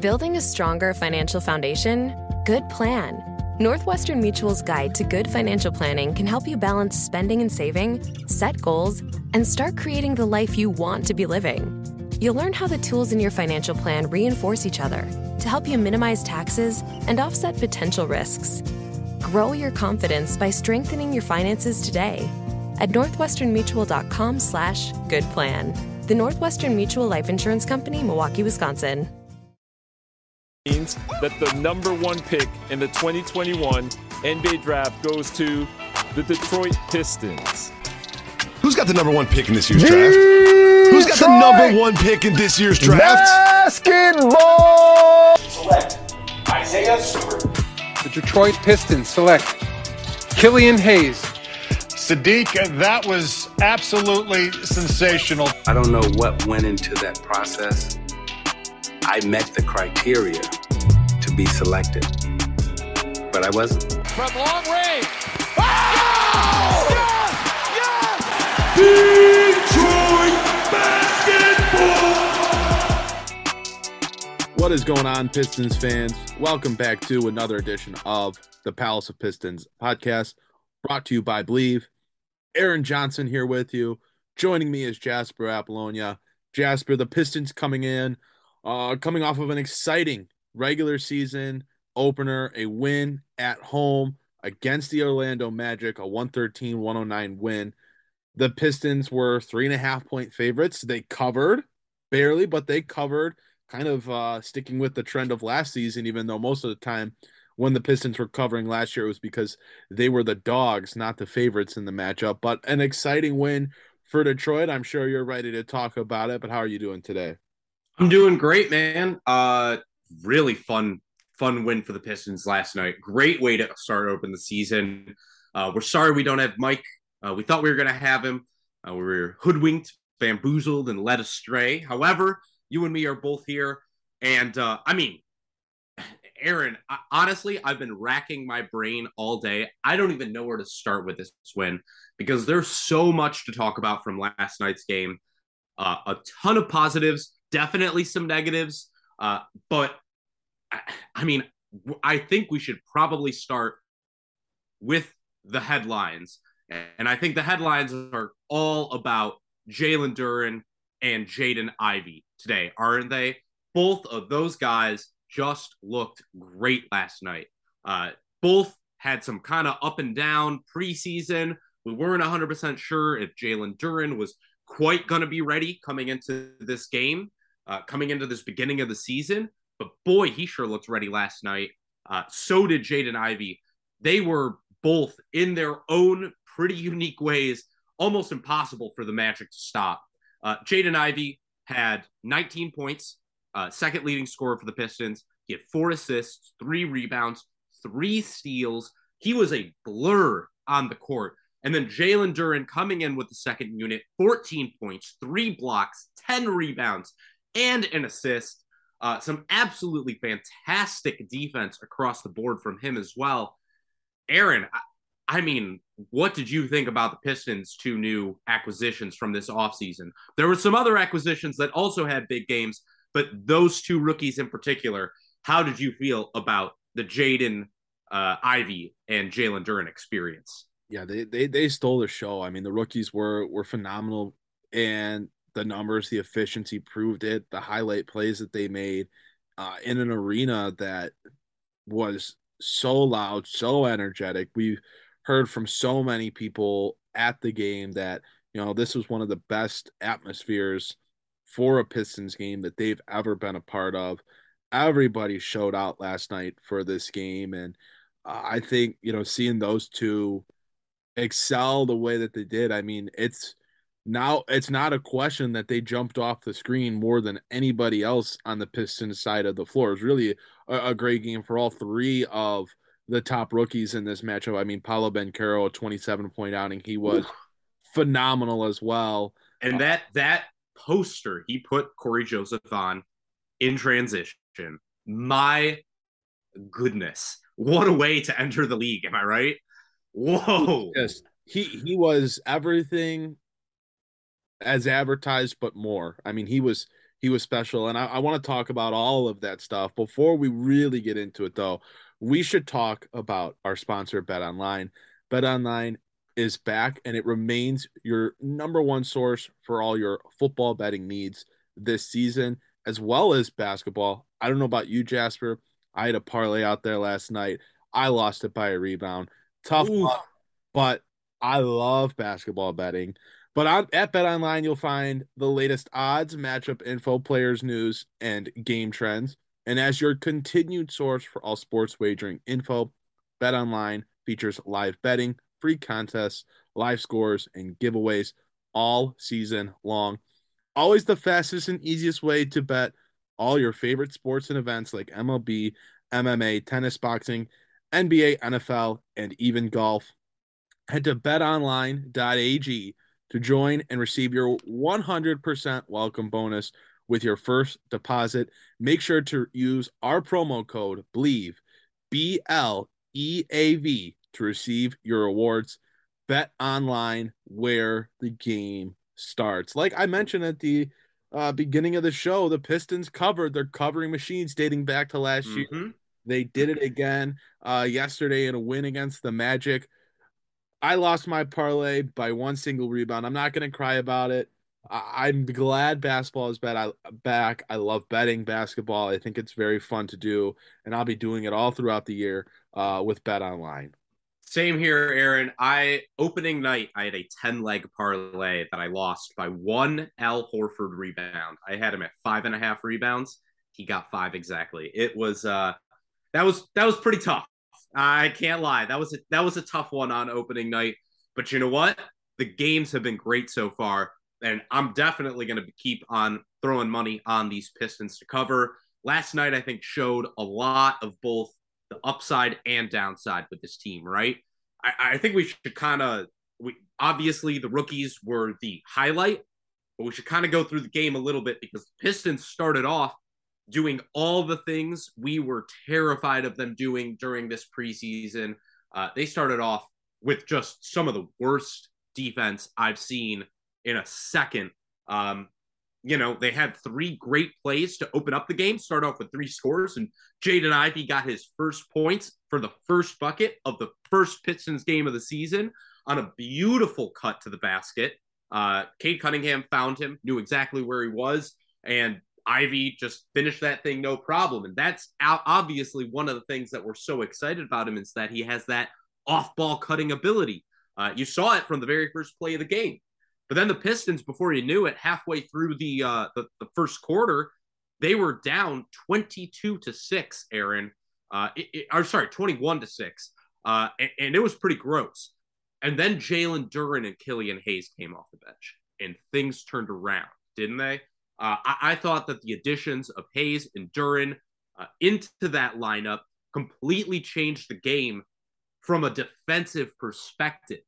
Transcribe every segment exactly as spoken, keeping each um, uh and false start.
Building a stronger financial foundation? Good plan. Northwestern Mutual's guide to good financial planning can help you balance spending and saving, set goals, and start creating the life you want to be living. You'll learn how the tools in your financial plan reinforce each other to help you minimize taxes and offset potential risks. Grow your confidence by strengthening your finances today at northwesternmutual.com slash good plan. The Northwestern Mutual Life Insurance Company, Milwaukee, Wisconsin. Means that the number one pick in the twenty twenty-one N B A draft goes to the Detroit Pistons. Who's got the number one pick in this year's draft? Who's got the number one pick in this year's draft? Basketball! Select Isaiah Stewart. The Detroit Pistons select Killian Hayes. Saddiq, that was absolutely sensational. I don't know what went into that process. I met the criteria to be selected, but I wasn't. From long range. Oh! Yes! Yes! Detroit basketball! What is going on, Pistons fans? Welcome back to another edition of the Palace of Pistons podcast, brought to you by Bleav. Aaron Johnson here with you. Joining me is Jasper Apollonia. Jasper, the Pistons coming in. Uh, coming off of an exciting regular season opener, a win at home against the Orlando Magic, a one thirteen to one oh nine win. The Pistons were three and a half point favorites. They covered barely, but they covered, kind of uh, sticking with the trend of last season, even though most of the time when the Pistons were covering last year, it was because they were the dogs, not the favorites in the matchup. But an exciting win for Detroit. I'm sure you're ready to talk about it, but how are you doing today? I'm doing great, man. Uh, really fun, fun win for the Pistons last night. Great way to start open the season. Uh, we're sorry we don't have Mike. Uh, we thought we were going to have him. Uh, we were hoodwinked, bamboozled, and led astray. However, you and me are both here. And, uh, I mean, Aaron, I, honestly, I've been racking my brain all day. I don't even know where to start with this win because there's so much to talk about from last night's game. Uh, a ton of positives. Definitely some negatives, uh, but I, I mean, I think we should probably start with the headlines. And I think the headlines are all about Jalen Duren and Jaden Ivey today, aren't they? Both of those guys just looked great last night. Uh, both had some kind of up and down preseason. We weren't one hundred percent sure if Jalen Duren was quite going to be ready coming into this game. Uh, coming into this beginning of the season. But boy, he sure looked ready last night. Uh, so did Jaden Ivey. They were both in their own pretty unique ways, almost impossible for the Magic to stop. Uh, Jaden Ivey had nineteen points, uh, second leading scorer for the Pistons. He had four assists, three rebounds, three steals. He was a blur on the court. And then Jalen Duren coming in with the second unit, fourteen points, three blocks, ten rebounds, and an assist. Uh, some absolutely fantastic defense across the board from him as well. Aaron, I, I mean, what did you think about the Pistons' two new acquisitions from this offseason? There were some other acquisitions that also had big games, but those two rookies in particular, how did you feel about the Jaden uh, Ivey and Jalen Duren experience? Yeah, they, they they stole the show. I mean, the rookies were were phenomenal, and the numbers, the efficiency proved it, the highlight plays that they made uh, in an arena that was so loud, so energetic. We've heard from so many people at the game that, you know, this was one of the best atmospheres for a Pistons game that they've ever been a part of. Everybody showed out last night for this game, and uh, I think, you know, seeing those two excel the way that they did, I mean, it's now it's not a question that they jumped off the screen more than anybody else on the Pistons side of the floor. It was really a, a great game for all three of the top rookies in this matchup. I mean, Paolo Banchero, a twenty-seven point outing. He was phenomenal as well. And that that poster he put Cory Joseph on in transition, my goodness, what a way to enter the league. Am I right? Whoa. Yes. He, he was everything as advertised, but more. I mean, he was he was special. And I, I want to talk about all of that stuff. Before we really get into it, though, we should talk about our sponsor, Bet Online. Bet Online is back, and it remains your number one source for all your football betting needs this season, as well as basketball. I don't know about you, Jasper. I had a parlay out there last night. I lost it by a rebound. Tough luck, but I love basketball betting. But on, at Bet Online, you'll find the latest odds, matchup info, players news, and game trends. And as your continued source for all sports wagering info, Bet Online features live betting, free contests, live scores, and giveaways all season long. Always the fastest and easiest way to bet all your favorite sports and events like M L B, M M A, tennis, boxing, N B A, N F L, and even golf. Head to bet online dot a g to join and receive your one hundred percent welcome bonus with your first deposit. Make sure to use our promo code Bleav, B L E A V, to receive your awards. Bet Online, where the game starts. Like I mentioned at the uh, beginning of the show, the Pistons covered their covering machines dating back to last mm-hmm. year. They did it again uh, yesterday in a win against the Magic. I lost my parlay by one single rebound. I'm not going to cry about it. I- I'm glad basketball is bet- I- back. I love betting basketball. I think it's very fun to do, and I'll be doing it all throughout the year uh, with Bet Online. Same here, Aaron. I opening night, I had a ten-leg parlay that I lost by one Al Horford rebound. I had him at five and a half rebounds. He got five exactly. It was uh, that was that was pretty tough. I can't lie. That was a, that was a tough one on opening night. But you know what? The games have been great so far, and I'm definitely going to keep on throwing money on these Pistons to cover. Last night, I think, showed a lot of both the upside and downside with this team, right? I, I think we should kind of, we obviously the rookies were the highlight, but we should kind of go through the game a little bit, because the Pistons started off doing all the things we were terrified of them doing during this preseason. Uh, they started off with just some of the worst defense I've seen in a second. Um, you know, they had three great plays to open up the game, start off with three scores, and Jaden Ivey got his first points for the first bucket of the first Pistons game of the season on a beautiful cut to the basket. Uh, Cade Cunningham found him, knew exactly where he was, and Ivey just finished that thing no problem. And that's obviously one of the things that we're so excited about him, is that he has that off-ball cutting ability. Uh, you saw it from the very first play of the game. But then the Pistons, before you knew it, halfway through the, uh, the, the first quarter, they were down twenty-two to six, Aaron. Uh, it, it, or sorry, twenty-one to six. Uh, and, and it was pretty gross. And then Jalen Duren and Killian Hayes came off the bench, and things turned around, didn't they? Uh, I, I thought that the additions of Hayes and Duren uh, into that lineup completely changed the game from a defensive perspective.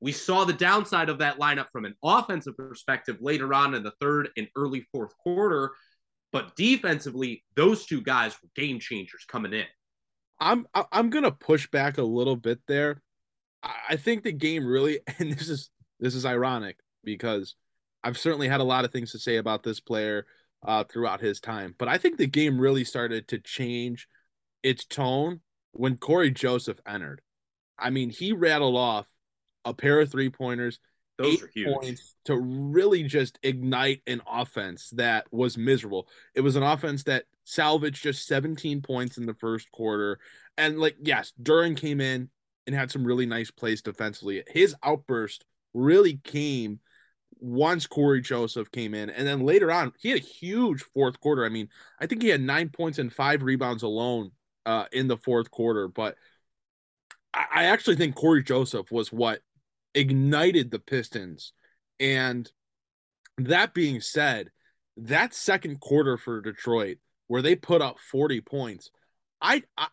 We saw the downside of that lineup from an offensive perspective later on in the third and early fourth quarter, but defensively, those two guys were game changers coming in. I'm I'm gonna push back a little bit there. I think the game really, and this is this is ironic because I've certainly had a lot of things to say about this player uh, throughout his time, but I think the game really started to change its tone when Cory Joseph entered. I mean, he rattled off a pair of three-pointers, those are huge points to really just ignite an offense that was miserable. It was an offense that salvaged just seventeen points in the first quarter. And, like, yes, Duren came in and had some really nice plays defensively. His outburst really came once Cory Joseph came in. And then later on, he had a huge fourth quarter. I mean, I think he had nine points and five rebounds alone uh, in the fourth quarter. But I, I actually think Cory Joseph was what ignited the Pistons, and That being said, that second quarter for Detroit, where they put up forty points, I, I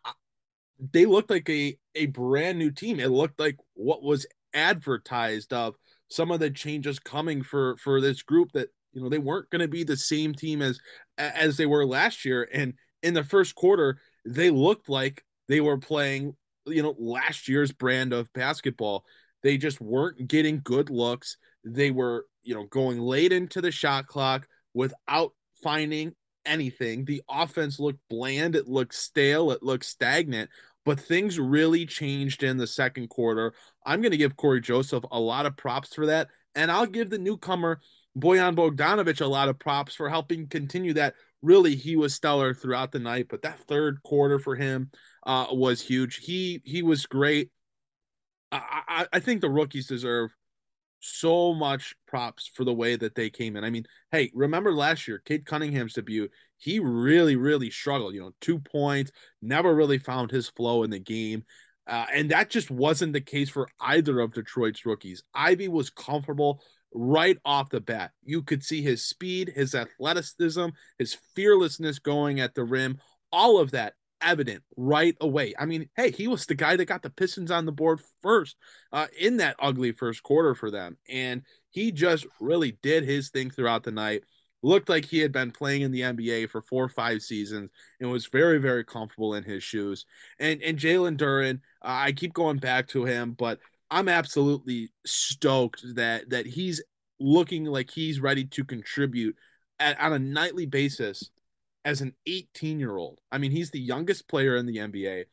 they looked like a, a brand new team. It looked like what was advertised of some of the changes coming for, for this group, that, you know, they weren't going to be the same team as, as they were last year. And in the first quarter, they looked like they were playing, you know, last year's brand of basketball. They just weren't getting good looks. They were, you know, going late into the shot clock without finding anything. The offense looked bland. It looked stale. It looked stagnant. But things really changed in the second quarter. I'm going to give Cory Joseph a lot of props for that. And I'll give the newcomer Bojan Bogdanović a lot of props for helping continue that. Really, he was stellar throughout the night. But that third quarter for him uh, was huge. He he was great. I, I, I think the rookies deserve so much props for the way that they came in. I mean, hey, remember last year, Cade Cunningham's debut, he really, really struggled, you know, two points, never really found his flow in the game. Uh, and that just wasn't the case for either of Detroit's rookies. Ivey was comfortable right off the bat. You could see his speed, his athleticism, his fearlessness going at the rim, all of that evident right away. I mean, hey, he was the guy that got the Pistons on the board first uh, in that ugly first quarter for them. And he just really did his thing throughout the night. Looked like he had been playing in the N B A for four or five seasons and was very, very comfortable in his shoes. And and Jalen Duren, uh, I keep going back to him, but I'm absolutely stoked that that he's looking like he's ready to contribute at, on a nightly basis as an eighteen-year-old. I mean, he's the youngest player in the N B A.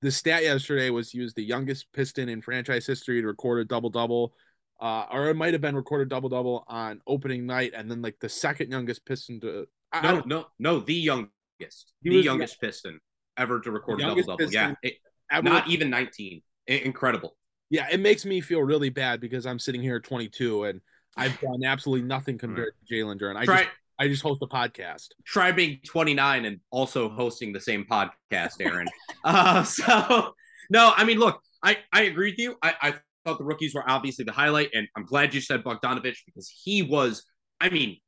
The stat yesterday was he was the youngest Piston in franchise history to record a double-double, uh, or it might have been recorded double-double on opening night, and then, like, the second youngest Piston to – No, no, no, the youngest. The youngest the, Piston ever to record a double-double. Yeah, it, not even nineteen. It, incredible. Yeah, it makes me feel really bad because I'm sitting here at twenty-two, and I've done absolutely nothing compared right. to Jalen Duren. I Try- just – I just host a podcast. Try being twenty-nine and also hosting the same podcast, Aaron. uh, so, no, I mean, look, I, I agree with you. I, I thought the rookies were obviously the highlight, and I'm glad you said Bogdanović because he was, I mean,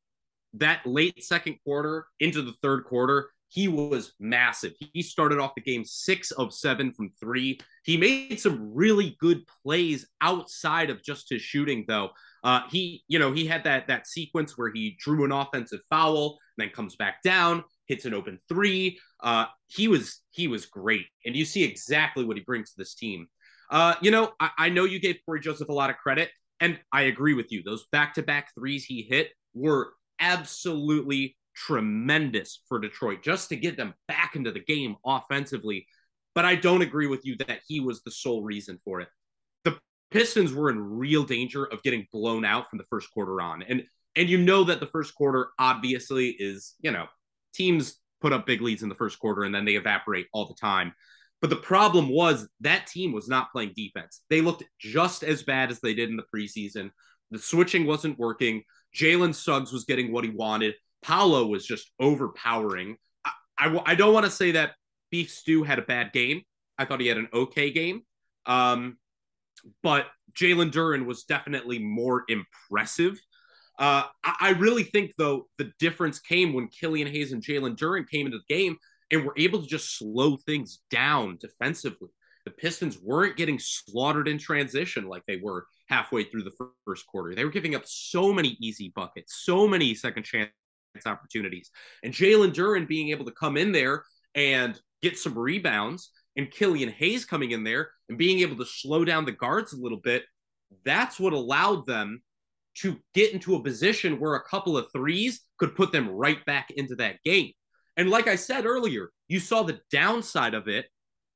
that late second quarter into the third quarter, he was massive. He started off the game six of seven from three. He made some really good plays outside of just his shooting, though. Uh, he, you know, he had that that sequence where he drew an offensive foul, then comes back down, hits an open three. Uh, he was he was great, and you see exactly what he brings to this team. Uh, you know, I, I know you gave Cory Joseph a lot of credit, and I agree with you. Those back-to-back threes he hit were absolutely tremendous for Detroit, just to get them back into the game offensively. But I don't agree with you that he was the sole reason for it. The Pistons were in real danger of getting blown out from the first quarter on. And, and you know that the first quarter obviously is, you know, teams put up big leads in the first quarter and then they evaporate all the time. But the problem was that team was not playing defense. They looked just as bad as they did in the preseason. The switching wasn't working. Jalen Suggs was getting what he wanted. Paolo was just overpowering. I, I, I don't want to say that Beef Stew had a bad game. I thought he had an okay game. Um, but Jalen Duren was definitely more impressive. Uh, I, I really think, though, the difference came when Killian Hayes and Jalen Duren came into the game and were able to just slow things down defensively. The Pistons weren't getting slaughtered in transition like they were halfway through the first quarter. They were giving up so many easy buckets, so many second chance opportunities, and Jalen Duren being able to come in there and get some rebounds, and Killian Hayes coming in there and being able to slow down the guards a little bit. That's what allowed them to get into a position where a couple of threes could put them right back into that game. And like I said earlier, you saw the downside of it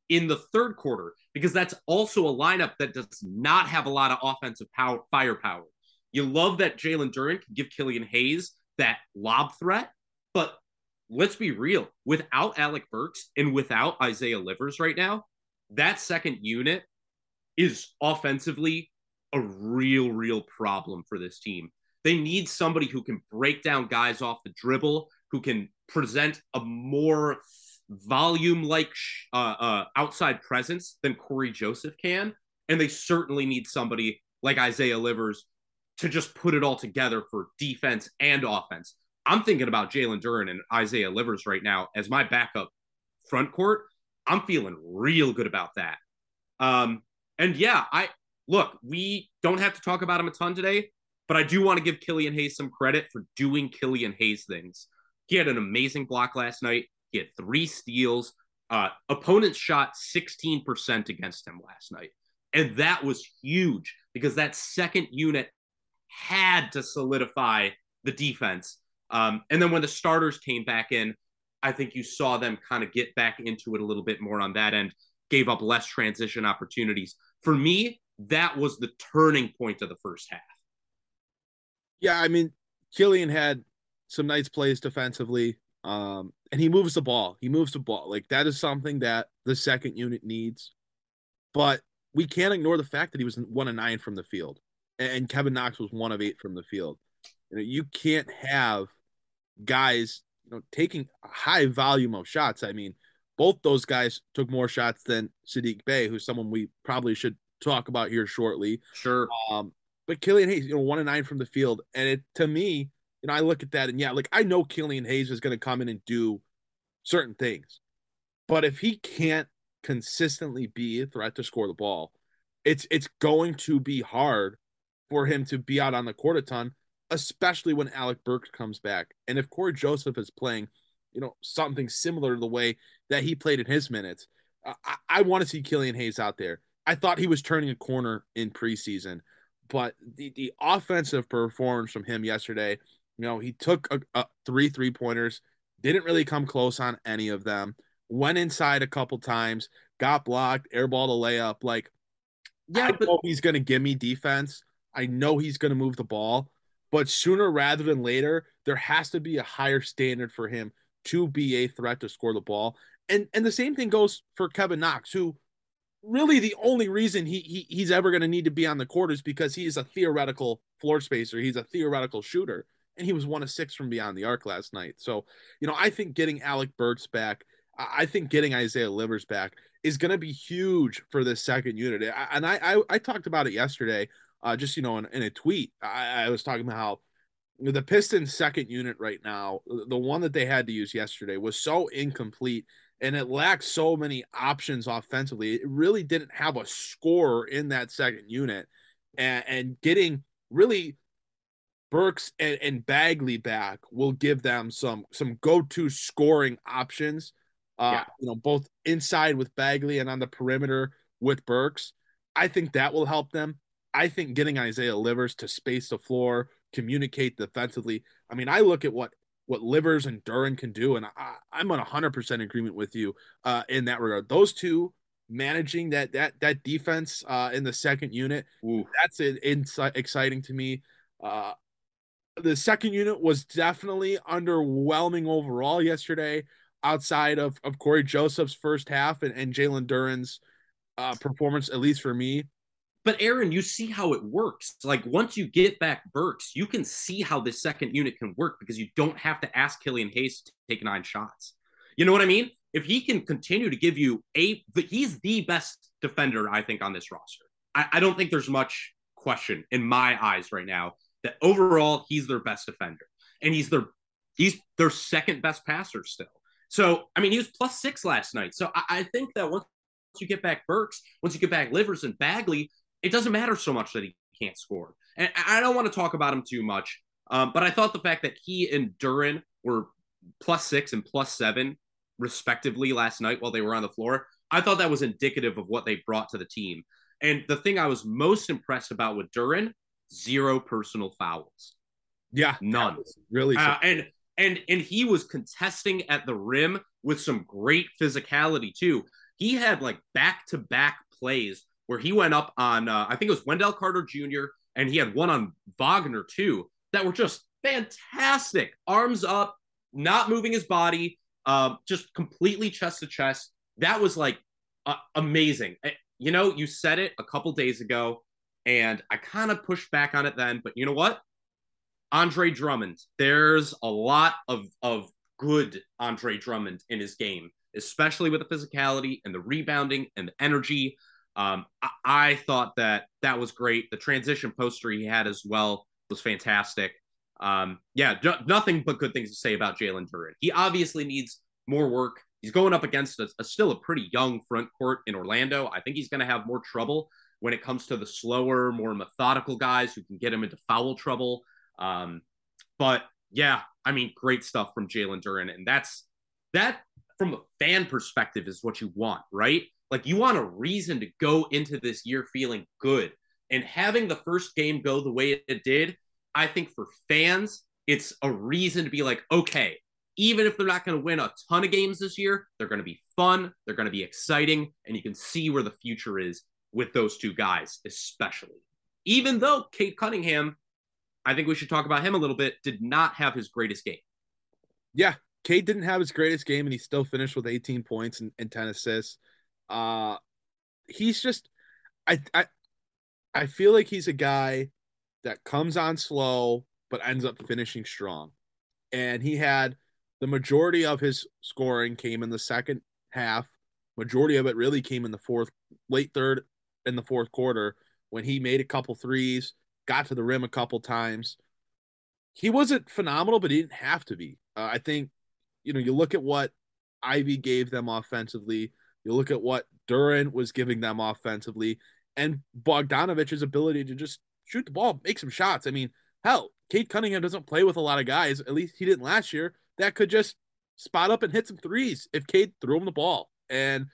in the third quarter because that's also a lineup that does not have a lot of offensive power, firepower. You love that Jalen Duren can give Killian Hayes that lob threat, but let's be real, without Alec Burks and without Isaiah Livers right now, that second unit is offensively a real, real problem for this team. They need somebody who can break down guys off the dribble, who can present a more volume-like uh, uh, outside presence than Cory Joseph can, and they certainly need somebody like Isaiah Livers to just put it all together for defense and offense. I'm thinking about Jalen Duren and Isaiah Livers right now as my backup front court. I'm feeling real good about that. Um, and yeah, I look, we don't have to talk about him a ton today, but I do want to give Killian Hayes some credit for doing Killian Hayes things. He had an amazing block last night. He had three steals. Uh, opponents shot sixteen percent against him last night. And that was huge because that second unit had to solidify the defense. Um, and then when the starters came back in, I think you saw them kind of get back into it a little bit more on that end, gave up less transition opportunities. For me, that was the turning point of the first half. Yeah, I mean, Killian had some nice plays defensively, um, and he moves the ball. He moves the ball. Like, that is something that the second unit needs. But we can't ignore the fact that he was one of nine from the field, and Kevin Knox was one of eight from the field. You know, you can't have guys, you know, taking a high volume of shots. I mean, both those guys took more shots than Saddiq Bey, who's someone we probably should talk about here shortly. Sure. Um, but Killian Hayes, you know, one and nine from the field. And it, to me, you know, I look at that and yeah, like I know Killian Hayes is going to come in and do certain things, but if he can't consistently be a threat to score the ball, it's, it's going to be hard for him to be out on the court a ton, especially when Alec Burks comes back. And if Cory Joseph is playing, you know, something similar to the way that he played in his minutes, uh, I, I want to see Killian Hayes out there. I thought he was turning a corner in preseason, but the, the offensive performance from him yesterday, you know, he took a, a three three-pointers, didn't really come close on any of them, went inside a couple times, got blocked, airballed a layup. Like, yeah, I but- know he's going to give me defense. I know he's going to move the ball. But sooner rather than later, there has to be a higher standard for him to be a threat to score the ball. And and the same thing goes for Kevin Knox, who really the only reason he, he he's ever going to need to be on the court is because he is a theoretical floor spacer. He's a theoretical shooter. And he was one of six from beyond the arc last night. So, you know, I think getting Alec Burks back, I think getting Isaiah Livers back is going to be huge for this second unit. And I, I, I talked about it yesterday. Uh, just, you know, in, in a tweet, I, I was talking about how the Pistons' second unit right now, the one that they had to use yesterday, was so incomplete and it lacked so many options offensively. It really didn't have a scorer in that second unit. And, and getting really Burks and, and Bagley back will give them some some go-to scoring options, uh, yeah. you know, both inside with Bagley and on the perimeter with Burks. I think that will help them. I think getting Isaiah Livers to space the floor, communicate defensively. I mean, I look at what, what Livers and Duren can do, and I, I'm on one hundred percent agreement with you uh, in that regard. Those two managing that that that defense uh, in the second unit, Ooh. that's it, it's exciting to me. Uh, the second unit was definitely underwhelming overall yesterday, outside of, of Corey Joseph's first half and, and Jalen Duren's uh, performance, at least for me. But Aaron, you see how it works. Like, once you get back Burks, you can see how this second unit can work because you don't have to ask Killian Hayes to take nine shots. You know what I mean? If he can continue to give you a, but he's the best defender, I think, on this roster. I, I don't think there's much question in my eyes right now that overall he's their best defender and he's their, he's their second best passer still. So, I mean, he was plus six last night. So I, I think that once you get back Burks, once you get back Livers and Bagley, it doesn't matter so much that he can't score. And I don't want to talk about him too much, um, but I thought the fact that he and Duren were plus six and plus seven, respectively, last night while they were on the floor, I thought that was indicative of what they brought to the team. And the thing I was most impressed about with Duren, zero personal fouls. Yeah. None. Really. Uh, and, and, and he was contesting at the rim with some great physicality, too. He had, like, back-to-back plays where he went up on, uh, I think it was Wendell Carter Junior, and he had one on Wagner, too, that were just fantastic. Arms up, not moving his body, uh, just completely chest-to-chest. That was, like, uh, amazing. You know, you said it a couple days ago, and I kind of pushed back on it then, but you know what? Andre Drummond. There's a lot of, of good Andre Drummond in his game, especially with the physicality and the rebounding and the energy. Um, I, I thought that that was great. The transition poster he had as well was fantastic. Um, yeah, d- nothing but good things to say about Jalen Duren. He obviously needs more work. He's going up against a, a still a pretty young front court in Orlando. I think he's going to have more trouble when it comes to the slower, more methodical guys who can get him into foul trouble. Um, but yeah, I mean, great stuff from Jalen Duren. And that's that from a fan perspective is what you want, right? Like you want a reason to go into this year feeling good, and having the first game go the way it did, I think for fans, it's a reason to be like, okay, even if they're not going to win a ton of games this year, they're going to be fun. They're going to be exciting. And you can see where the future is with those two guys, especially. Even though Cade Cunningham, I think we should talk about him a little bit, did not have his greatest game. Yeah, Cade didn't have his greatest game, and he still finished with eighteen points and, and ten assists. Uh, he's just I, I I feel like he's a guy that comes on slow but ends up finishing strong. And he had the majority of his scoring came in the second half. Majority of it really came in the fourth, late third and the fourth quarter, when he made a couple threes, got to the rim a couple times. He wasn't phenomenal, but he didn't have to be. Uh, I think, you know, you look at what Ivy gave them offensively. You look at what Duren was giving them offensively, and Bogdanovic's ability to just shoot the ball, make some shots. I mean, hell, Cade Cunningham doesn't play with a lot of guys. At least he didn't last year. That could just spot up and hit some threes if Cade threw him the ball. And,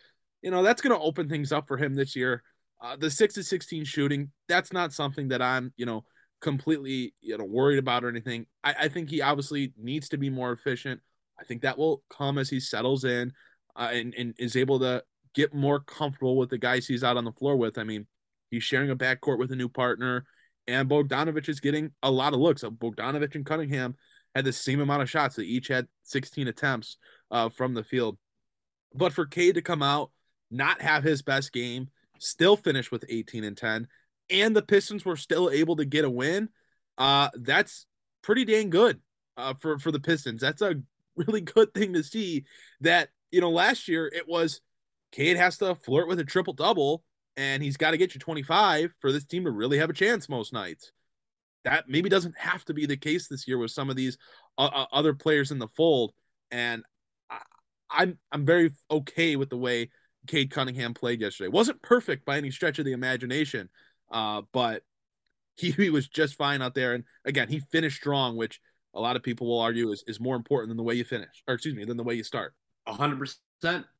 you know, that's going to open things up for him this year. Uh, the six to sixteen shooting, that's not something that I'm, you know, completely, you know, worried about or anything. I, I think he obviously needs to be more efficient. I think that will come as he settles in. Uh, and, and is able to get more comfortable with the guys he's out on the floor with. I mean, he's sharing a backcourt with a new partner, and Bogdanović is getting a lot of looks. So Bogdanović and Cunningham had the same amount of shots. They each had sixteen attempts uh, from the field. But for Cade to come out, not have his best game, still finish with eighteen and ten, and the Pistons were still able to get a win, uh, that's pretty dang good uh, for, for the Pistons. That's a really good thing to see that. You know, last year it was Cade has to flirt with a triple-double, and he's got to get you twenty-five for this team to really have a chance most nights. That maybe doesn't have to be the case this year with some of these uh, other players in the fold, and I, I'm I'm very okay with the way Cade Cunningham played yesterday. Wasn't perfect by any stretch of the imagination, uh, but he, he was just fine out there. And again, he finished strong, which a lot of people will argue is, is more important than the way you finish, or excuse me, than the way you start. one hundred percent.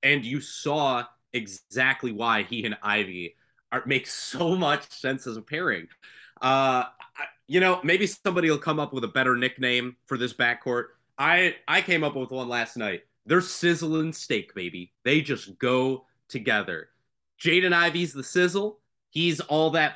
And you saw exactly why he and Ivy are, make so much sense as a pairing. Uh, I, you know, maybe somebody will come up with a better nickname for this backcourt. I, I came up with one last night. They're sizzle and steak, baby. They just go together. Jaden Ivey's the sizzle. He's all that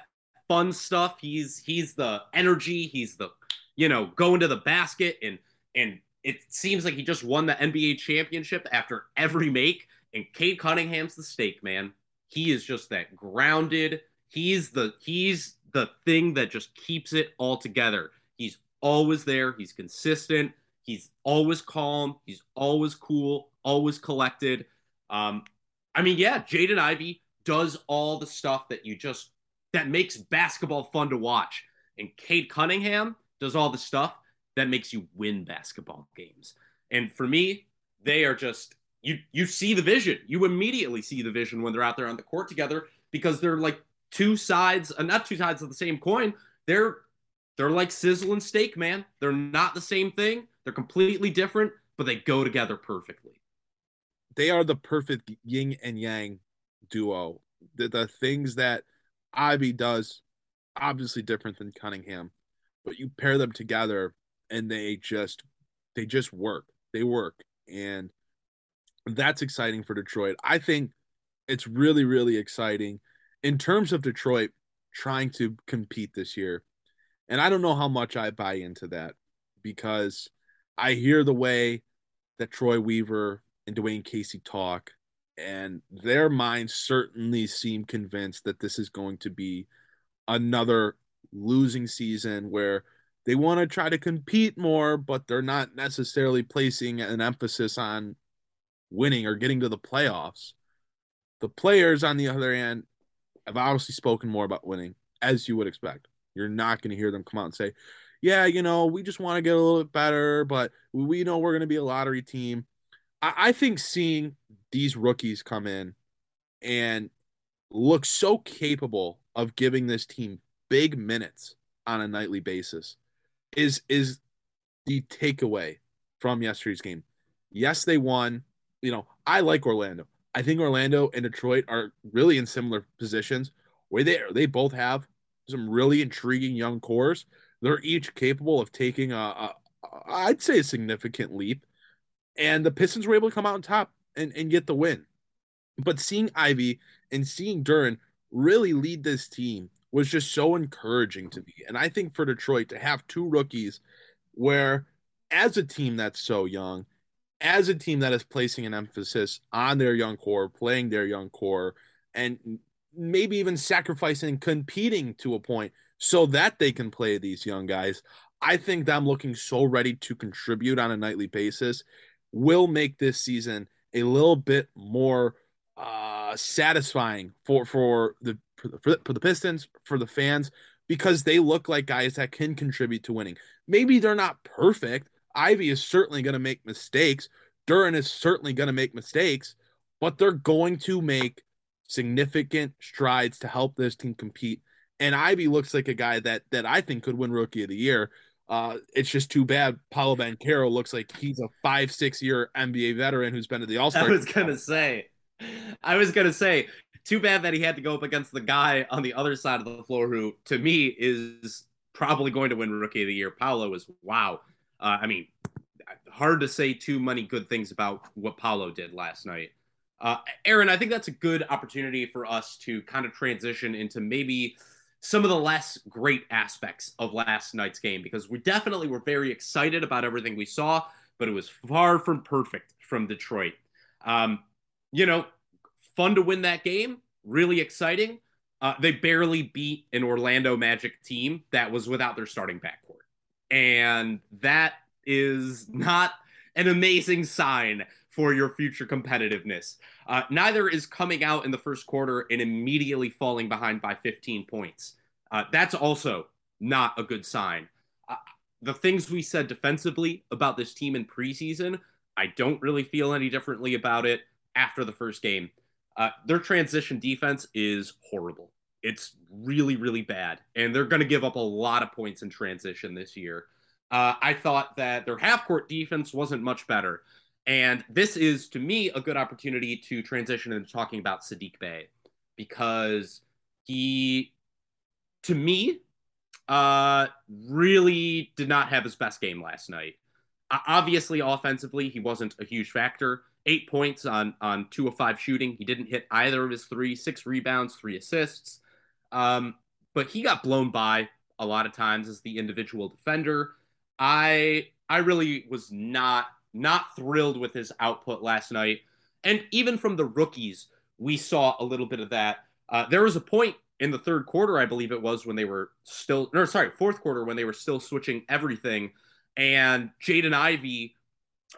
fun stuff. He's he's the energy. He's the, you know, going to the basket and and it seems like he just won the N B A championship after every make, and Cade Cunningham's the steak, man. He is just that grounded. He's the he's the thing that just keeps it all together. He's always there. He's consistent. He's always calm. He's always cool, always collected. Um, I mean, yeah, Jaden Ivey does all the stuff that you just that makes basketball fun to watch, and Cade Cunningham does all the stuff that makes you win basketball games. And for me, they are just, you you see the vision. You immediately see the vision when they're out there on the court together, because they're like two sides, uh, not two sides of the same coin. They're they're like sizzle and steak, man. They're not the same thing. They're completely different, but they go together perfectly. They are the perfect yin and yang duo. The, the things that Ivy does, obviously different than Cunningham, but you pair them together, and they just, they just work. They work. And that's exciting for Detroit. I think it's really, really exciting in terms of Detroit trying to compete this year. And I don't know how much I buy into that, because I hear the way that Troy Weaver and Dwayne Casey talk, and their minds certainly seem convinced that this is going to be another losing season where they want to try to compete more, but they're not necessarily placing an emphasis on winning or getting to the playoffs. The players, on the other hand, have obviously spoken more about winning, as you would expect. You're not going to hear them come out and say, yeah, you know, we just want to get a little bit better, but we know we're going to be a lottery team. I, I think seeing these rookies come in and look so capable of giving this team big minutes on a nightly basis is is the takeaway from yesterday's game. Yes, they won. You know, I like Orlando. I think Orlando and Detroit are really in similar positions where they they both have some really intriguing young cores. They're each capable of taking a, a I'd say a significant leap, and the Pistons were able to come out on top and, and get the win. But seeing Ivey and seeing Duren really lead this team was just so encouraging to me. And I think for Detroit to have two rookies where, as a team that's so young, as a team that is placing an emphasis on their young core, playing their young core, and maybe even sacrificing, competing to a point so that they can play these young guys, I think them looking so ready to contribute on a nightly basis will make this season a little bit more uh, satisfying for, for, the, for, the, for the Pistons, for the fans, because they look like guys that can contribute to winning. Maybe they're not perfect. Ivey is certainly going to make mistakes. Duren is certainly going to make mistakes, but they're going to make significant strides to help this team compete. And Ivey looks like a guy that that I think could win Rookie of the Year. Uh, it's just too bad Paolo Banchero looks like he's a five, six-year N B A veteran who's been to the All-Star. I was going to say, I was going to say, too bad that he had to go up against the guy on the other side of the floor who, to me, is probably going to win Rookie of the Year. Paolo is, wow. Uh, I mean, hard to say too many good things about what Paolo did last night. Uh, Aaron, I think that's a good opportunity for us to kind of transition into maybe some of the less great aspects of last night's game, because we definitely were very excited about everything we saw, but it was far from perfect from Detroit. Um, you know, fun to win that game, really exciting. Uh, they barely beat an Orlando Magic team that was without their starting backcourt. And that is not an amazing sign for your future competitiveness. Uh, neither is coming out in the first quarter and immediately falling behind by fifteen points. Uh, that's also not a good sign. Uh, the things we said defensively about this team in preseason, I don't really feel any differently about it after the first game. Uh, their transition defense is horrible. It's really, really bad. And they're going to give up a lot of points in transition this year. Uh, I thought that their half-court defense wasn't much better. And this is, to me, a good opportunity to transition into talking about Saddiq Bey. Because he, to me, uh, really did not have his best game last night. Uh, obviously, offensively, he wasn't a huge factor. Eight points on, on two of five shooting. He didn't hit either of his three. Six rebounds, three assists. Um, but he got blown by a lot of times as the individual defender. I I really was not not thrilled with his output last night. And even from the rookies, we saw a little bit of that. Uh, there was a point in the third quarter, I believe it was, when they were still, no, sorry, fourth quarter, when they were still switching everything. And Jaden Ivey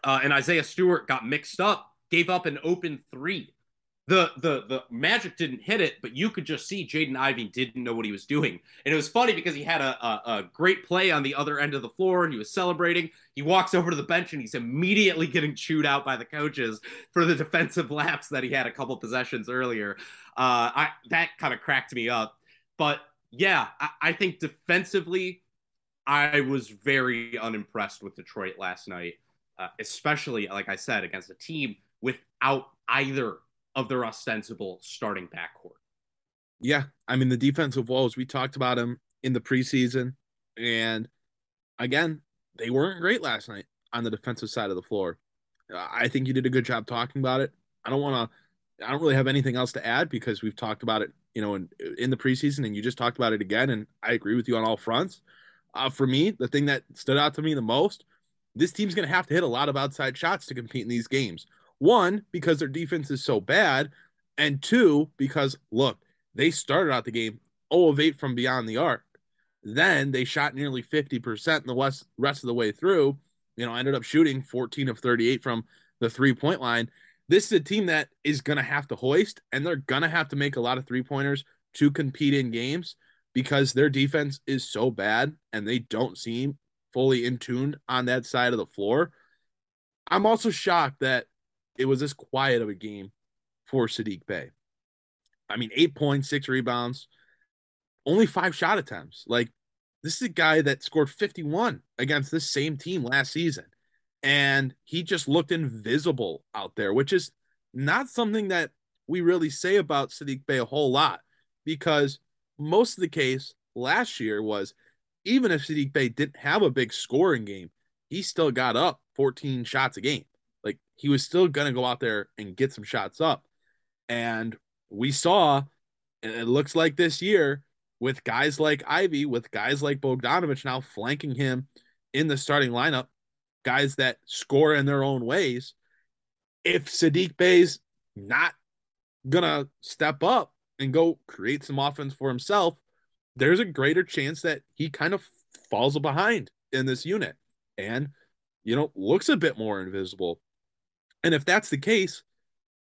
uh, and Isaiah Stewart got mixed up, gave up an open three. The, the the Magic didn't hit it, but you could just see Jaden Ivey didn't know what he was doing. And it was funny because he had a, a, a great play on the other end of the floor. He was celebrating. He walks over to the bench, and he's immediately getting chewed out by the coaches for the defensive lapse that he had a couple possessions earlier. Uh, I, that kind of cracked me up. But, yeah, I, I think defensively, I was very unimpressed with Detroit last night, uh, especially, like I said, against a team without either of their ostensible starting backcourt. Yeah, I mean, the defensive woes, we talked about them in the preseason, and again, they weren't great last night on the defensive side of the floor. I think you did a good job talking about it. I don't want to, I don't really have anything else to add because we've talked about it, you know, in, in the preseason, and you just talked about it again, and I agree with you on all fronts. Uh, for me, the thing that stood out to me the most, this team's going to have to hit a lot of outside shots to compete in these games. One, because their defense is so bad, and two, because, look, they started out the game oh of eight from beyond the arc. Then they shot nearly fifty percent in the west, rest of the way through, you know, ended up shooting fourteen of thirty-eight from the three-point line. This is a team that is going to have to hoist, and they're going to have to make a lot of three-pointers to compete in games. because their defense is so bad and they don't seem fully in tune on that side of the floor. I'm also shocked that it was this quiet of a game for Saddiq Bey. I mean, eight points, six rebounds, only five shot attempts. Like, this is a guy that scored fifty-one against this same team last season, and he just looked invisible out there, which is not something that we really say about Saddiq Bey a whole lot, because most of the case last year was even if Saddiq Bey didn't have a big scoring game, he still got up fourteen shots a game. Like, he was still going to go out there and get some shots up. And we saw, and it looks like this year, with guys like Ivey, with guys like Bogdanović now flanking him in the starting lineup, guys that score in their own ways, if Saddiq Bey's not going to step up and go create some offense for himself, there's a greater chance that he kind of falls behind in this unit and, you know, looks a bit more invisible. And if that's the case,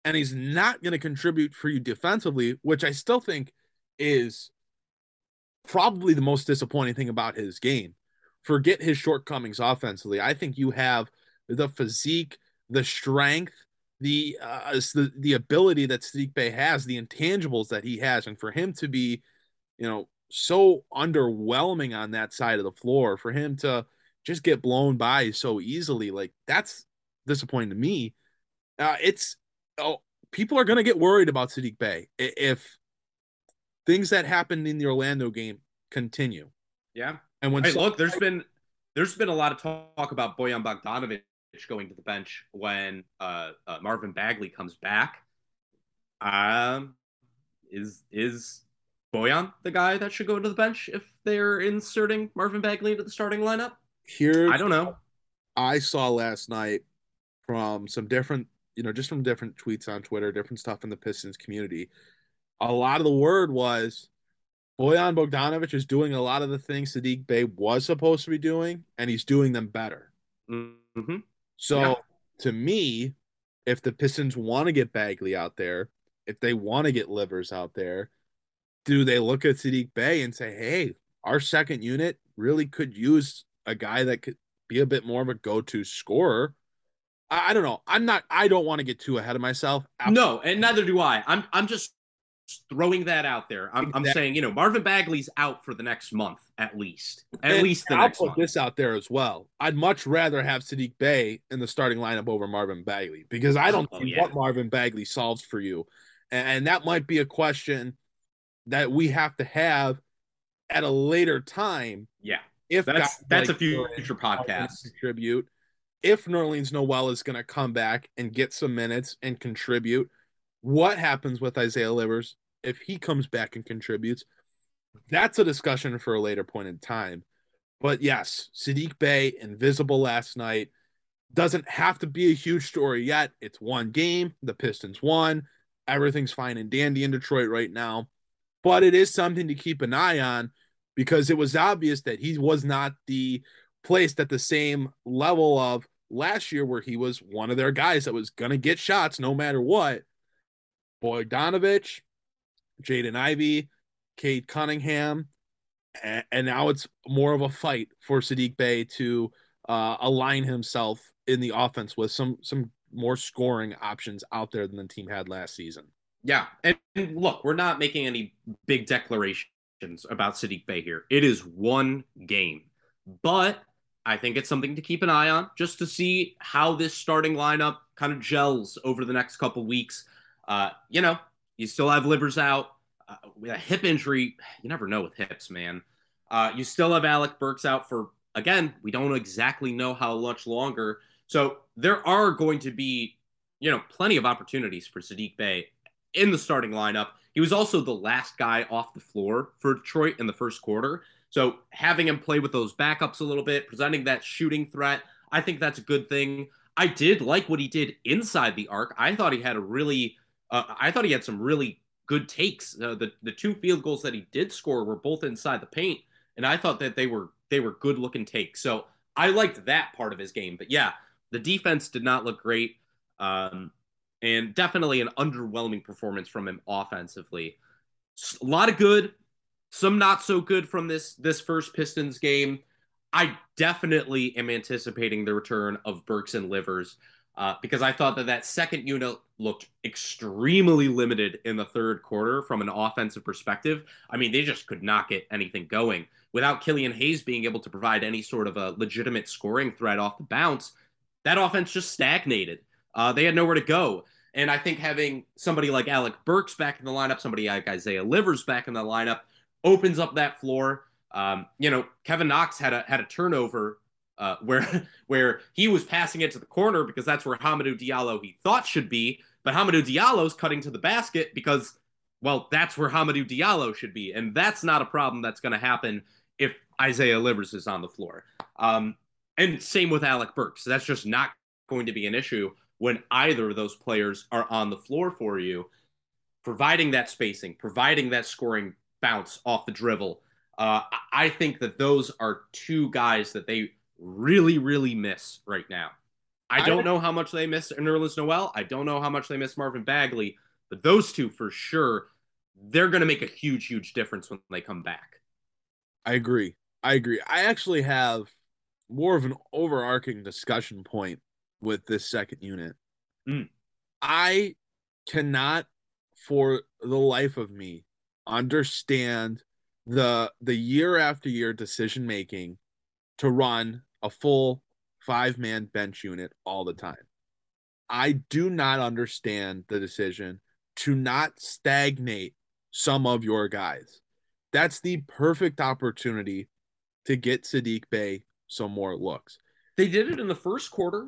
and he's not going to contribute for you defensively, which I still think is probably the most disappointing thing about his game, forget his shortcomings offensively. I think you have the physique, the strength, the uh, the, the ability that Saddiq Bey has, the intangibles that he has, and for him to be, you know, so underwhelming on that side of the floor, for him to just get blown by so easily, like, that's disappointing to me. Uh, it's oh, people are going to get worried about Saddiq Bey if things that happened in the Orlando game continue. Yeah. And when hey, so- look, there's been there's been a lot of talk about Bojan Bogdanović going to the bench when uh, uh, Marvin Bagley comes back. Um, is is Bojan the guy that should go to the bench if they're inserting Marvin Bagley into the starting lineup? Here, I don't know. I saw last night from some different, you know, just from different tweets on Twitter, different stuff in the Pistons community. A lot of the word was Bojan Bogdanović is doing a lot of the things Saddiq Bey was supposed to be doing, and he's doing them better. Mm-hmm. So, yeah. To me, if the Pistons want to get Bagley out there, if they want to get Livers out there, do they look at Saddiq Bey and say, hey, our second unit really could use a guy that could be a bit more of a go-to scorer? I, I don't know. I'm not, I don't want to get too ahead of myself. Absolutely. No, and neither do I. I'm, I'm just throwing that out there. I'm, exactly. I'm saying, you know, Marvin Bagley's out for the next month at least. At and least the I'll next put month. This out there as well. I'd much rather have Saddiq Bey in the starting lineup over Marvin Bagley, because I don't oh, see yeah. what Marvin Bagley solves for you, and, and that might be a question that we have to have at a later time. Yeah, if that's guys, that's like, a future, future podcast contribute. If Nerlens Noel is going to come back and get some minutes and contribute. What happens with Isaiah Livers if he comes back and contributes? That's a discussion for a later point in time. But yes, Saddiq Bey, invisible last night, doesn't have to be a huge story yet. It's one game. The Pistons won. Everything's fine and dandy in Detroit right now. But it is something to keep an eye on, because it was obvious that he was not the placed at the same level of last year, where he was one of their guys that was going to get shots no matter what. Bogdanović, Jaden Ivey, Cade Cunningham, and, and now it's more of a fight for Saddiq Bey to uh, align himself in the offense with some some more scoring options out there than the team had last season. Yeah, and, and look, we're not making any big declarations about Saddiq Bey here. It is one game, but I think it's something to keep an eye on, just to see how this starting lineup kind of gels over the next couple weeks. Uh, you know, you still have Livers out uh, with a hip injury. You never know with hips, man. Uh, you still have Alec Burks out for, again, we don't exactly know how much longer. So there are going to be, you know, plenty of opportunities for Saddiq Bey in the starting lineup. He was also the last guy off the floor for Detroit in the first quarter. So having him play with those backups a little bit, presenting that shooting threat, I think that's a good thing. I did like what he did inside the arc. I thought he had a really... Uh, I thought he had some really good takes. Uh, the the two field goals that he did score were both inside the paint, and I thought that they were they were good looking takes. So I liked that part of his game. But yeah, the defense did not look great, um, and definitely an underwhelming performance from him offensively. A lot of good, some not so good from this this first Pistons game. I definitely am anticipating the return of Burks and Livers uh, because I thought that that second unit looked extremely limited in the third quarter from an offensive perspective. I mean, they just could not get anything going. Without Killian Hayes being able to provide any sort of a legitimate scoring threat off the bounce, that offense just stagnated. Uh, they had nowhere to go. And I think having somebody like Alec Burks back in the lineup, somebody like Isaiah Livers back in the lineup, opens up that floor. Um, you know, Kevin Knox had a had a turnover uh, where where he was passing it to the corner because that's where Hamidou Diallo he thought should be, but Hamidou Diallo's cutting to the basket because, well, that's where Hamidou Diallo should be, and that's not a problem that's going to happen if Isaiah Livers is on the floor. Um, and same with Alec Burks. That's just not going to be an issue when either of those players are on the floor for you, providing that spacing, providing that scoring bounce off the dribble. Uh, I think that those are two guys that they really, really miss right now. I don't know how much they miss Nerlens Noel. I don't know how much they miss Marvin Bagley. But those two, for sure, they're going to make a huge, huge difference when they come back. I agree. I agree. I actually have more of an overarching discussion point with this second unit. Mm. I cannot, for the life of me, understand the the year after year decision making to run a full five-man bench unit all the time. I do not understand the decision to not stagnate some of your guys. That's the perfect opportunity to get Saddiq Bey some more looks. They did it in the first quarter.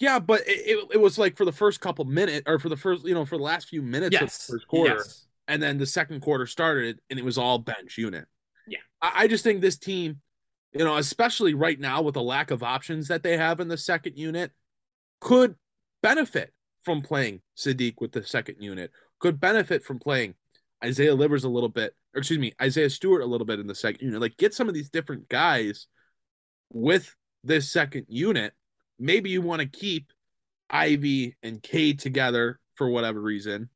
Yeah, but it, it, it was like for the first couple minutes or for the first, you know, for the last few minutes yes. of the first quarter. Yes. And then the second quarter started, and it was all bench unit. Yeah. I, I just think this team, you know, especially right now with the lack of options that they have in the second unit, could benefit from playing Saddiq with the second unit, could benefit from playing Isaiah Livers a little bit, or excuse me, Isaiah Stewart a little bit in the second unit. Like, get some of these different guys with this second unit. Maybe you want to keep Ivy and Cade together for whatever reason,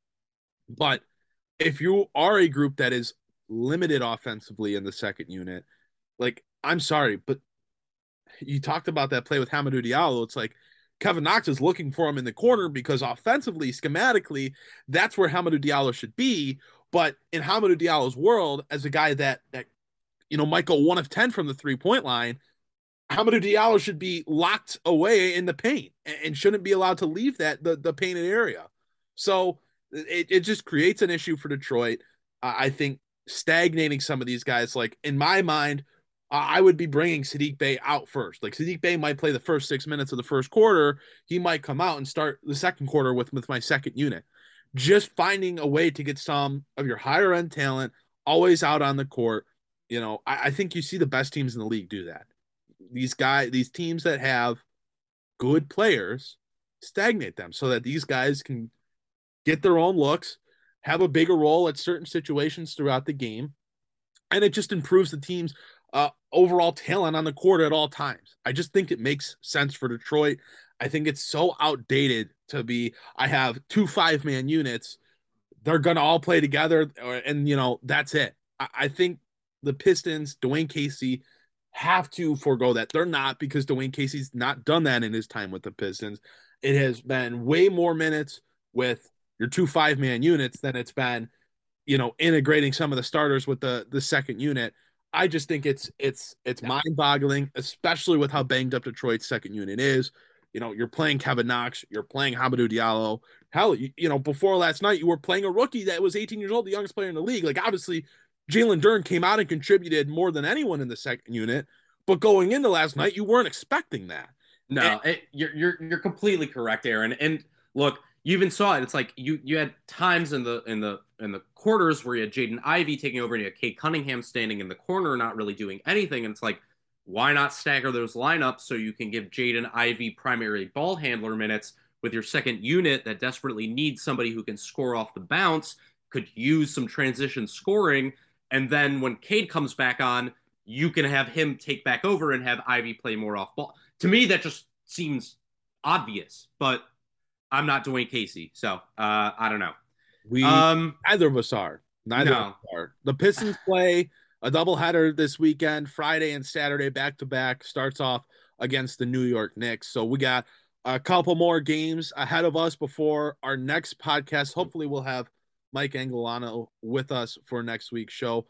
but if you are a group that is limited offensively in the second unit, like, I'm sorry, but you talked about that play with Hamidou Diallo. It's like Kevin Knox is looking for him in the corner because offensively, schematically, that's where Hamidou Diallo should be. But in Hamidou Diallo's world, as a guy that, that you know, might go one of ten from the three-point line, Hamidou Diallo should be locked away in the paint and, and shouldn't be allowed to leave that the, the painted area. So It it just creates an issue for Detroit. Uh, I think stagnating some of these guys, like in my mind, uh, I would be bringing Saddiq Bey out first. Like Saddiq Bey might play the first six minutes of the first quarter. He might come out and start the second quarter with, with my second unit. Just finding a way to get some of your higher end talent always out on the court. You know, I, I think you see the best teams in the league do that. These guys, these teams that have good players, stagnate them so that these guys can get their own looks, have a bigger role at certain situations throughout the game, and it just improves the team's uh, overall talent on the court at all times. I just think it makes sense for Detroit. I think it's so outdated to be, I have two five-man units. They're going to all play together, or, and, you know, that's it. I, I think the Pistons, Dwayne Casey, have to forego that. They're not, because Dwayne Casey's not done that in his time with the Pistons. It has been way more minutes with your two five-man units than it's been, you know, integrating some of the starters with the the second unit. I just think it's it's it's yeah. mind-boggling, especially with how banged up Detroit's second unit is. You know, you're playing Kevin Knox, you're playing Hamidou Diallo. Hell, you, you know, before last night, you were playing a rookie that was eighteen years old, the youngest player in the league. Like, obviously, Jalen Duren came out and contributed more than anyone in the second unit, but going into last night, you weren't expecting that. No, and, it, you're you're you're completely correct, Aaron. And look, you even saw it. It's like you you had times in the in the in the quarters where you had Jaden Ivey taking over and you had Cade Cunningham standing in the corner, not really doing anything. And it's like, why not stagger those lineups so you can give Jaden Ivey primary ball handler minutes with your second unit that desperately needs somebody who can score off the bounce, could use some transition scoring, and then when Cade comes back on, you can have him take back over and have Ivey play more off ball. To me, that just seems obvious, but I'm not Dwayne Casey, so uh, I don't know. We um, either of us are. Neither no. are. The Pistons play a doubleheader this weekend, Friday and Saturday, back-to-back, starts off against the New York Knicks. So we got a couple more games ahead of us before our next podcast. Hopefully we'll have Mike Angelano with us for next week's show.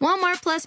Walmart Plus